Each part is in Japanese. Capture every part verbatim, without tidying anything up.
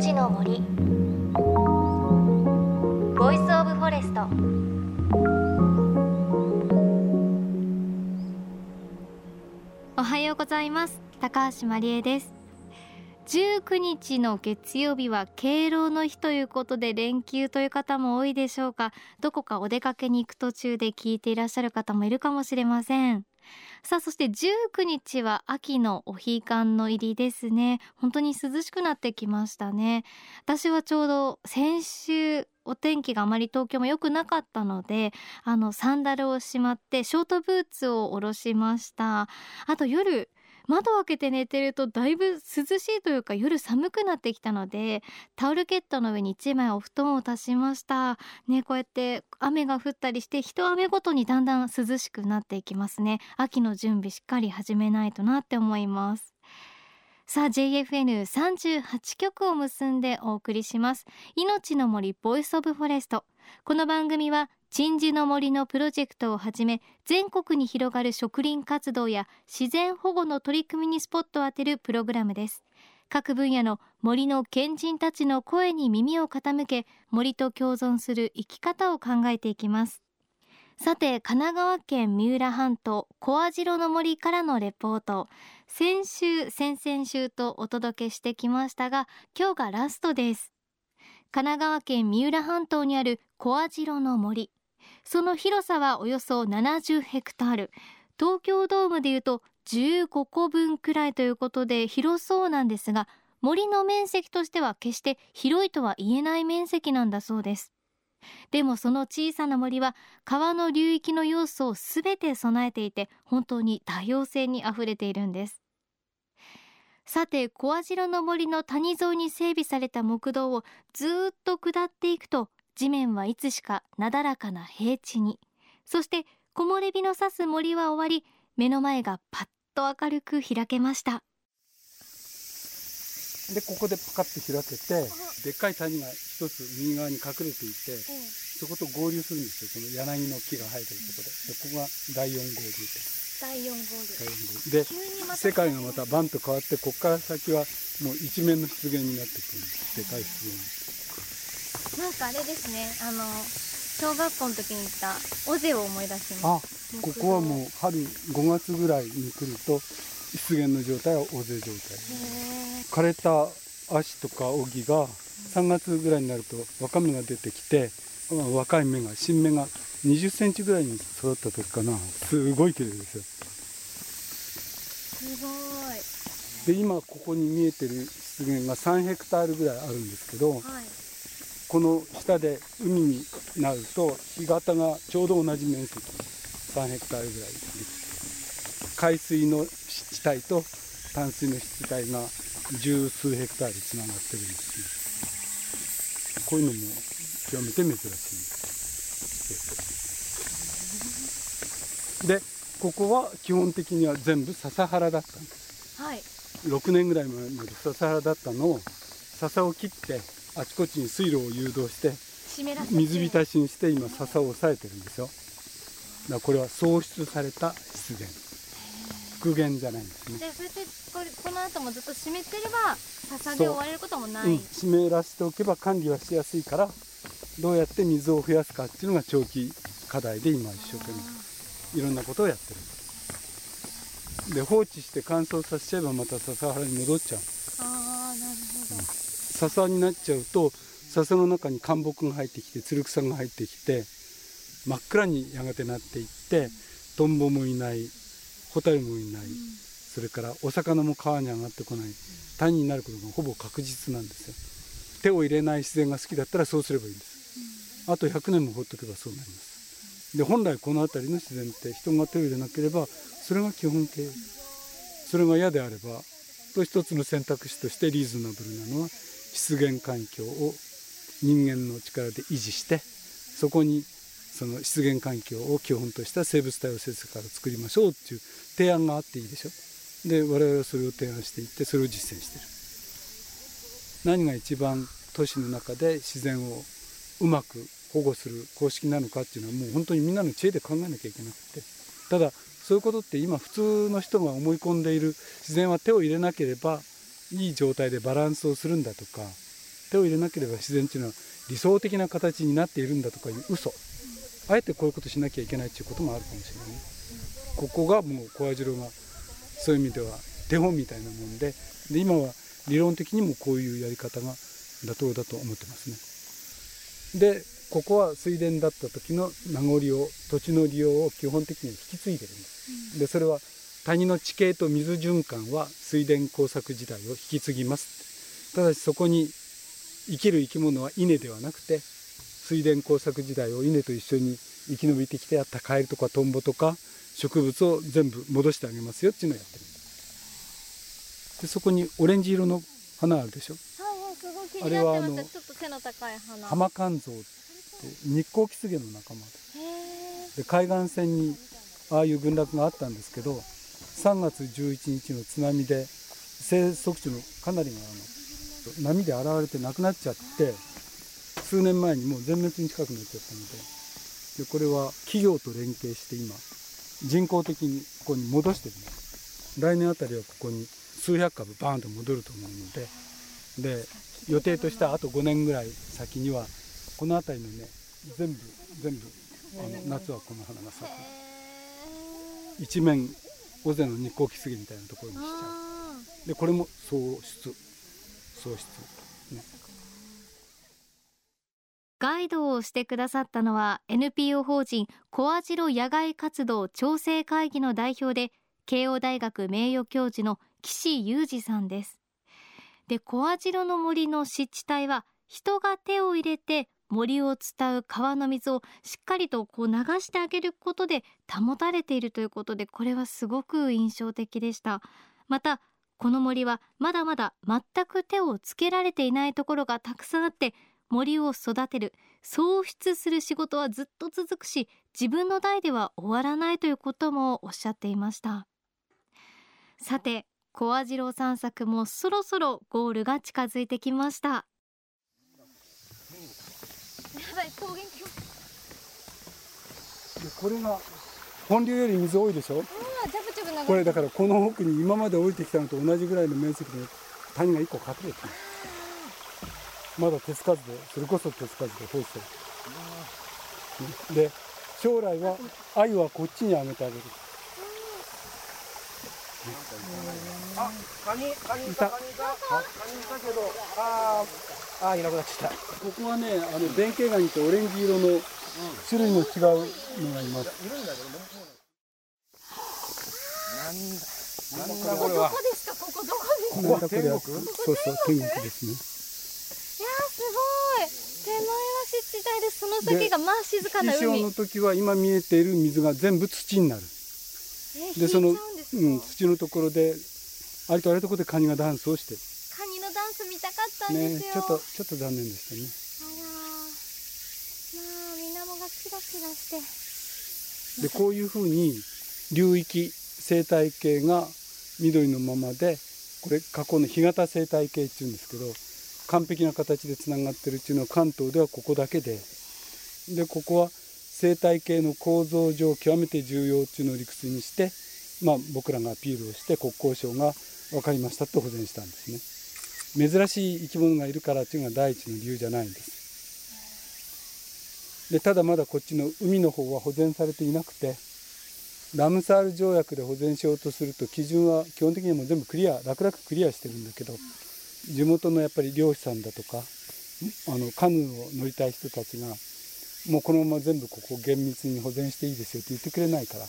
ちの森ボイスオブフォレスト。おはようございます。高橋真理恵です。じゅうくにちの月曜日は敬老の日ということで連休という方も多いでしょうか。どこかお出かけに行く途中で聞いていらっしゃる方もいるかもしれません。さあ、そしてじゅうくにちは秋のお彼岸の入りですね。本当に涼しくなってきましたね。私はちょうど先週お天気があまり東京も良くなかったので、あのサンダルをしまってショートブーツを下ろしました。あと夜窓を開けて寝てるとだいぶ涼しいというか、夜寒くなってきたのでタオルケットの上にいちまいお布団を足しました、ね、こうやって雨が降ったりして一雨ごとにだんだん涼しくなっていきますね。秋の準備しっかり始めないとなって思います。さあ ジェイエフエヌさんじゅうはち 局を結んでお送りします。命の森ボイスオブフォレスト。この番組は鎮守の森のプロジェクトをはじめ、全国に広がる植林活動や自然保護の取り組みにスポットを当てるプログラムです。各分野の森の賢人たちの声に耳を傾け、森と共存する生き方を考えていきます。さて、神奈川県三浦半島小網代の森からのレポート、先週先々週とお届けしてきましたが、今日がラストです。神奈川県三浦半島にある小網代の森、その広さはおよそななじゅうヘクタール、東京ドームでいうとじゅうごこぶんくらいということで広そうなんですが、森の面積としては決して広いとは言えない面積なんだそうです。でもその小さな森は川の流域の要素をすべて備えていて、本当に多様性にあふれているんです。さて、小網代の森の谷沿いに整備された木道をずっと下っていくと、地面はいつしかなだらかな平地に、そして木漏れ日の差す森は終わり、目の前がパッと明るく開けました。でここでパカッと開けて、でっかい谷が一つ右側に隠れていて、うん、そこと合流するんですよ。この柳の木が生えてるところで、うん、ここがだいよんごうりゅうで、世界がまたバンと変わって、ここから先はもう一面の湿原になってくるんです、うん、でかい湿原。なんかあれですね、あの小学校の時に行った尾瀬を思い出します。あ、ここはもう春ごがつぐらいに来ると湿原の状態は尾瀬状態。枯れた足とか荻がさんがつぐらいになると若芽が出てきて、若い芽が、新芽がにじゅっセンチぐらいに育った時かな、すごい綺麗ですよ。すごい。で今ここに見えてる湿原がさんヘクタールぐらいあるんですけど、はい、この下で海になると干潟がちょうど同じ面積さんヘクタールぐらいで、海水の湿地帯と淡水の湿地帯が十数ヘクタールつながってるんですね。こういうのも極めて珍しいです。で、ここは基本的には全部笹原だったんです、はい、ろくねんぐらい前まで笹原だったのを、笹を切ってあちこちに水路を誘導して水浸しにして、今笹を抑えてるんですよ。だからこれは創出された湿原、復元じゃないんですね。じゃあそれでこれこの後もずっと湿ってれば笹で終われることもない、うん、湿らせておけば管理はしやすいから、どうやって水を増やすかっていうのが長期課題で、今一生懸命いろんなことをやってるんです。で放置して乾燥させちゃえばまた笹原に戻っちゃう。あー、なるほど、うん、笹になっちゃうと笹の中に灌木が入ってきて、つる草が入ってきて、真っ暗にやがてなっていって、うん、トンボもいない、ホタルもいない、うん、それからお魚も川に上がってこない、谷になることがほぼ確実なんですよ。手を入れない自然が好きだったらそうすればいいんです、うん、あとひゃくねんも放っておけばそうなります。で本来この辺りの自然って人が手を入れなければそれが基本形、それが嫌であればと、一つの選択肢としてリーズナブルなのは湿原環境を人間の力で維持して、そこにその湿原環境を基本とした生物体を生成から作りましょうっていう提案があっていいでしょ。で我々はそれを提案していって、それを実践している。何が一番都市の中で自然をうまく保護する公式なのかっていうのは、もう本当にみんなの知恵で考えなきゃいけなくて、ただそういうことって今普通の人が思い込んでいる、自然は手を入れなければいい状態でバランスをするんだとか、手を入れなければ自然っていうのは理想的な形になっているんだとかいう嘘、あえてこういうことしなきゃいけないっていうこともあるかもしれない、ね、ここがもう小網代がそういう意味では手本みたいなもんで、で今は理論的にもこういうやり方が妥当だと思ってますね。でここは水田だった時の名残を、土地の利用を基本的に引き継いでるんです。でそれは谷の地形と水循環は水田耕作時代を引き継ぎます。ただしそこに生きる生き物は稲ではなくて、水田耕作時代を稲と一緒に生き延びてきてあったカエルとかトンボとか植物を全部戻してあげますよっていうのをやってるんです。でそこにオレンジ色の花あるでしょ。あれはあのハマカンゾウって日光キスゲの仲間で、海岸線にああいう群落があったんですけど、さんがつじゅういちにちの津波で生息地のかなりがあの波で洗われてなくなっちゃって、数年前にもう全滅に近くなっちゃったの で, でこれは企業と連携して今人工的にここに戻してるんです。来年あたりはここに数百株バーンと戻ると思うので。で予定としたあとごねんぐらい先にはこの辺りのね全部全部あの夏はこの花が咲く、一面尾瀬の日光キスゲみたいなところにしちゃう。でこれも喪失喪失、ね、ガイドをしてくださったのは エヌピーオー 法人小網代野外活動調整会議の代表で慶応大学名誉教授の岸裕二さんです。で小網代の森の湿地帯は人が手を入れて森を伝う川の水をしっかりとこう流してあげることで保たれているということで、これはすごく印象的でした。またこの森はまだまだ全く手をつけられていないところがたくさんあって、森を育てる創出する仕事はずっと続くし、自分の代では終わらないということもおっしゃっていました。さて小網代散策もそろそろゴールが近づいてきました。これが本流より水多いでしょ。これだからこの奥に今まで降りてきたのと同じぐらいの面積で谷がいっこ隠れてる。まだ手つかずで、それこそ手つかずで放してる。で将来は鮎はこっちにあげてあげる。あ、カニ、カニいた、カニいた、カニいたけど、あー、あーいなくなっちゃった。ここはね、あの弁慶ガニってオレンジ色の種類の違うのがいます。なんだ、なんだこれは。どこですか、ここどこですか。ここは天国？そうそう、天国ですね。いやーすごい。手前は湿地帯で、その先がまあ静かな海。気象の時は今見えている水が全部土になる。でそのうん、土のところでありとあらゆるところでカニがダンスをして、カニのダンス見たかったんですよ、ね、ちょっとちょっと残念でしたね。あら、まあ水面がキラキラして、でこういうふうに流域生態系が緑のままで、これ河口の干潟生態系っていうんですけど、完璧な形でつながってるっていうのは関東ではここだけで、でここは生態系の構造上極めて重要っていうのを理屈にして。まあ、僕らがアピールをして国交省が分かりましたと保全したんですね。珍しい生き物がいるからというのが第一の理由じゃないんです。でただまだこっちの海の方は保全されていなくて、ラムサール条約で保全しようとすると基準は基本的にもう全部クリア楽々クリアしてるんだけど、地元のやっぱり漁師さんだとかあのカヌーを乗りたい人たちがもうこのまま全部ここ厳密に保全していいですよって言ってくれないから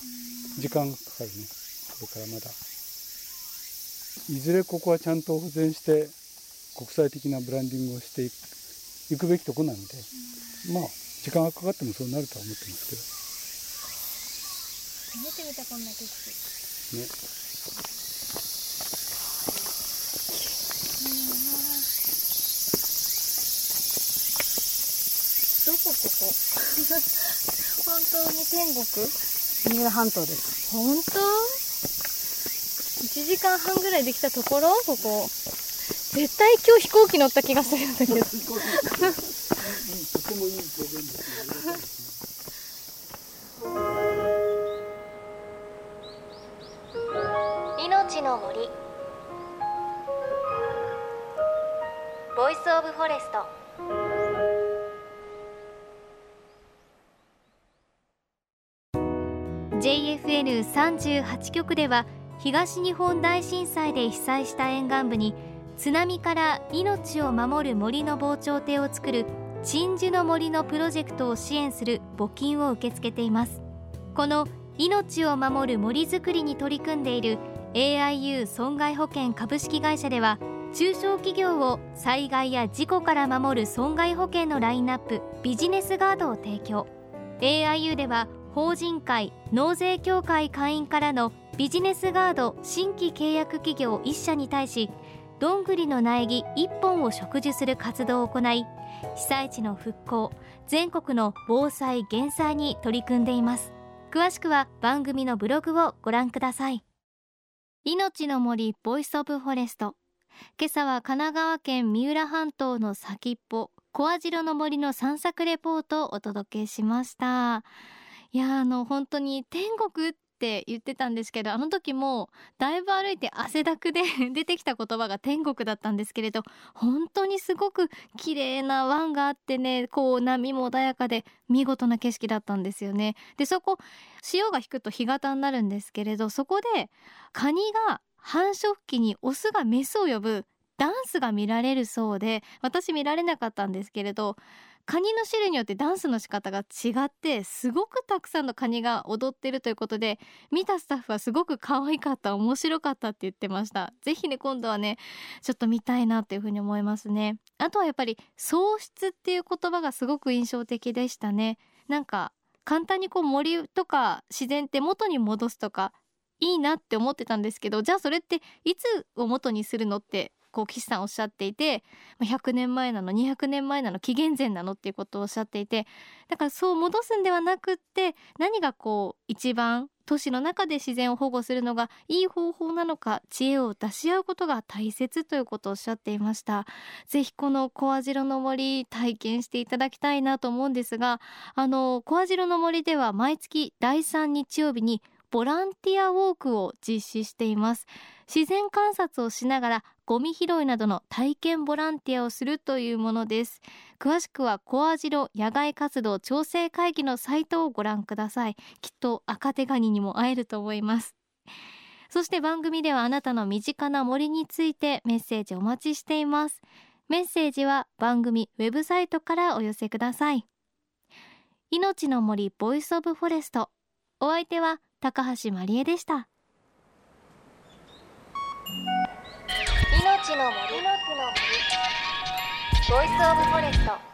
時間がかかるね。ここからまだいずれここはちゃんと保全して国際的なブランディングをしていくべきとこなので、まあ時間がかかってもそうなるとは思ってますけど。見てみたこんな景色ね。どこここ本当に天国？三浦半島です。本当？いちじかんはんぐらいできたところ、ここ。絶対今日飛行機乗った気がするんだけど。とてもいい経験ですね。命の森。ボイスオブフォレスト。ジェイエフエヌさんじゅうはち 局では、東日本大震災で被災した沿岸部に津波から命を守る森の防潮堤を作る鎮守の森のプロジェクトを支援する募金を受け付けています。この命を守る森づくりに取り組んでいる エーアイユー 損害保険株式会社では、中小企業を災害や事故から守る損害保険のラインナップ、ビジネスガードを提供。 エーアイユー では法人会、納税協会会員からのビジネスガード新規契約企業いっ社に対し、どんぐりの苗木いっぽんを植樹する活動を行い、被災地の復興、全国の防災減災に取り組んでいます。詳しくは番組のブログをご覧ください。命の森ボイスオブフォレスト。今朝は神奈川県三浦半島の先っぽ、小網代の森の散策レポートをお届けしました。いや、あの本当に天国って言ってたんですけど、あの時もだいぶ歩いて汗だくで出てきた言葉が天国だったんですけれど、本当にすごく綺麗な湾があってね、こう波も穏やかで見事な景色だったんですよね。で、そこ潮が引くと干潟になるんですけれど、そこでカニが繁殖期にオスがメスを呼ぶダンスが見られるそうで、私見られなかったんですけれど、カニの種類によってダンスの仕方が違って、すごくたくさんのカニが踊ってるということで、見たスタッフはすごく可愛かった、面白かったって言ってました。ぜひね、今度はねちょっと見たいなというふうに思いますね。あとはやっぱり喪失っていう言葉がすごく印象的でしたね。なんか簡単にこう森とか自然って元に戻すとかいいなって思ってたんですけど、じゃあそれっていつを元にするのってこう岸さんおっしゃっていて、ひゃくねんまえなのにひゃくねんまえなの紀元前なのっていうことをおっしゃっていて、だからそう戻すんではなくって、何がこう一番都市の中で自然を保護するのがいい方法なのか、知恵を出し合うことが大切ということをおっしゃっていました。ぜひこの小網代の森体験していただきたいなと思うんですが、あの小網代の森では毎月だいさん日曜日にボランティアウォークを実施しています。自然観察をしながらゴミ拾いなどの体験ボランティアをするというものです。詳しくは小網代野外活動調整会議のサイトをご覧ください。きっと赤手ガニにも会えると思います。そして番組ではあなたの身近な森についてメッセージお待ちしています。メッセージは番組ウェブサイトからお寄せください。命の森ボイスオブフォレスト、お相手は高橋まりえでした。命の森の森ボイスオブフォレスト。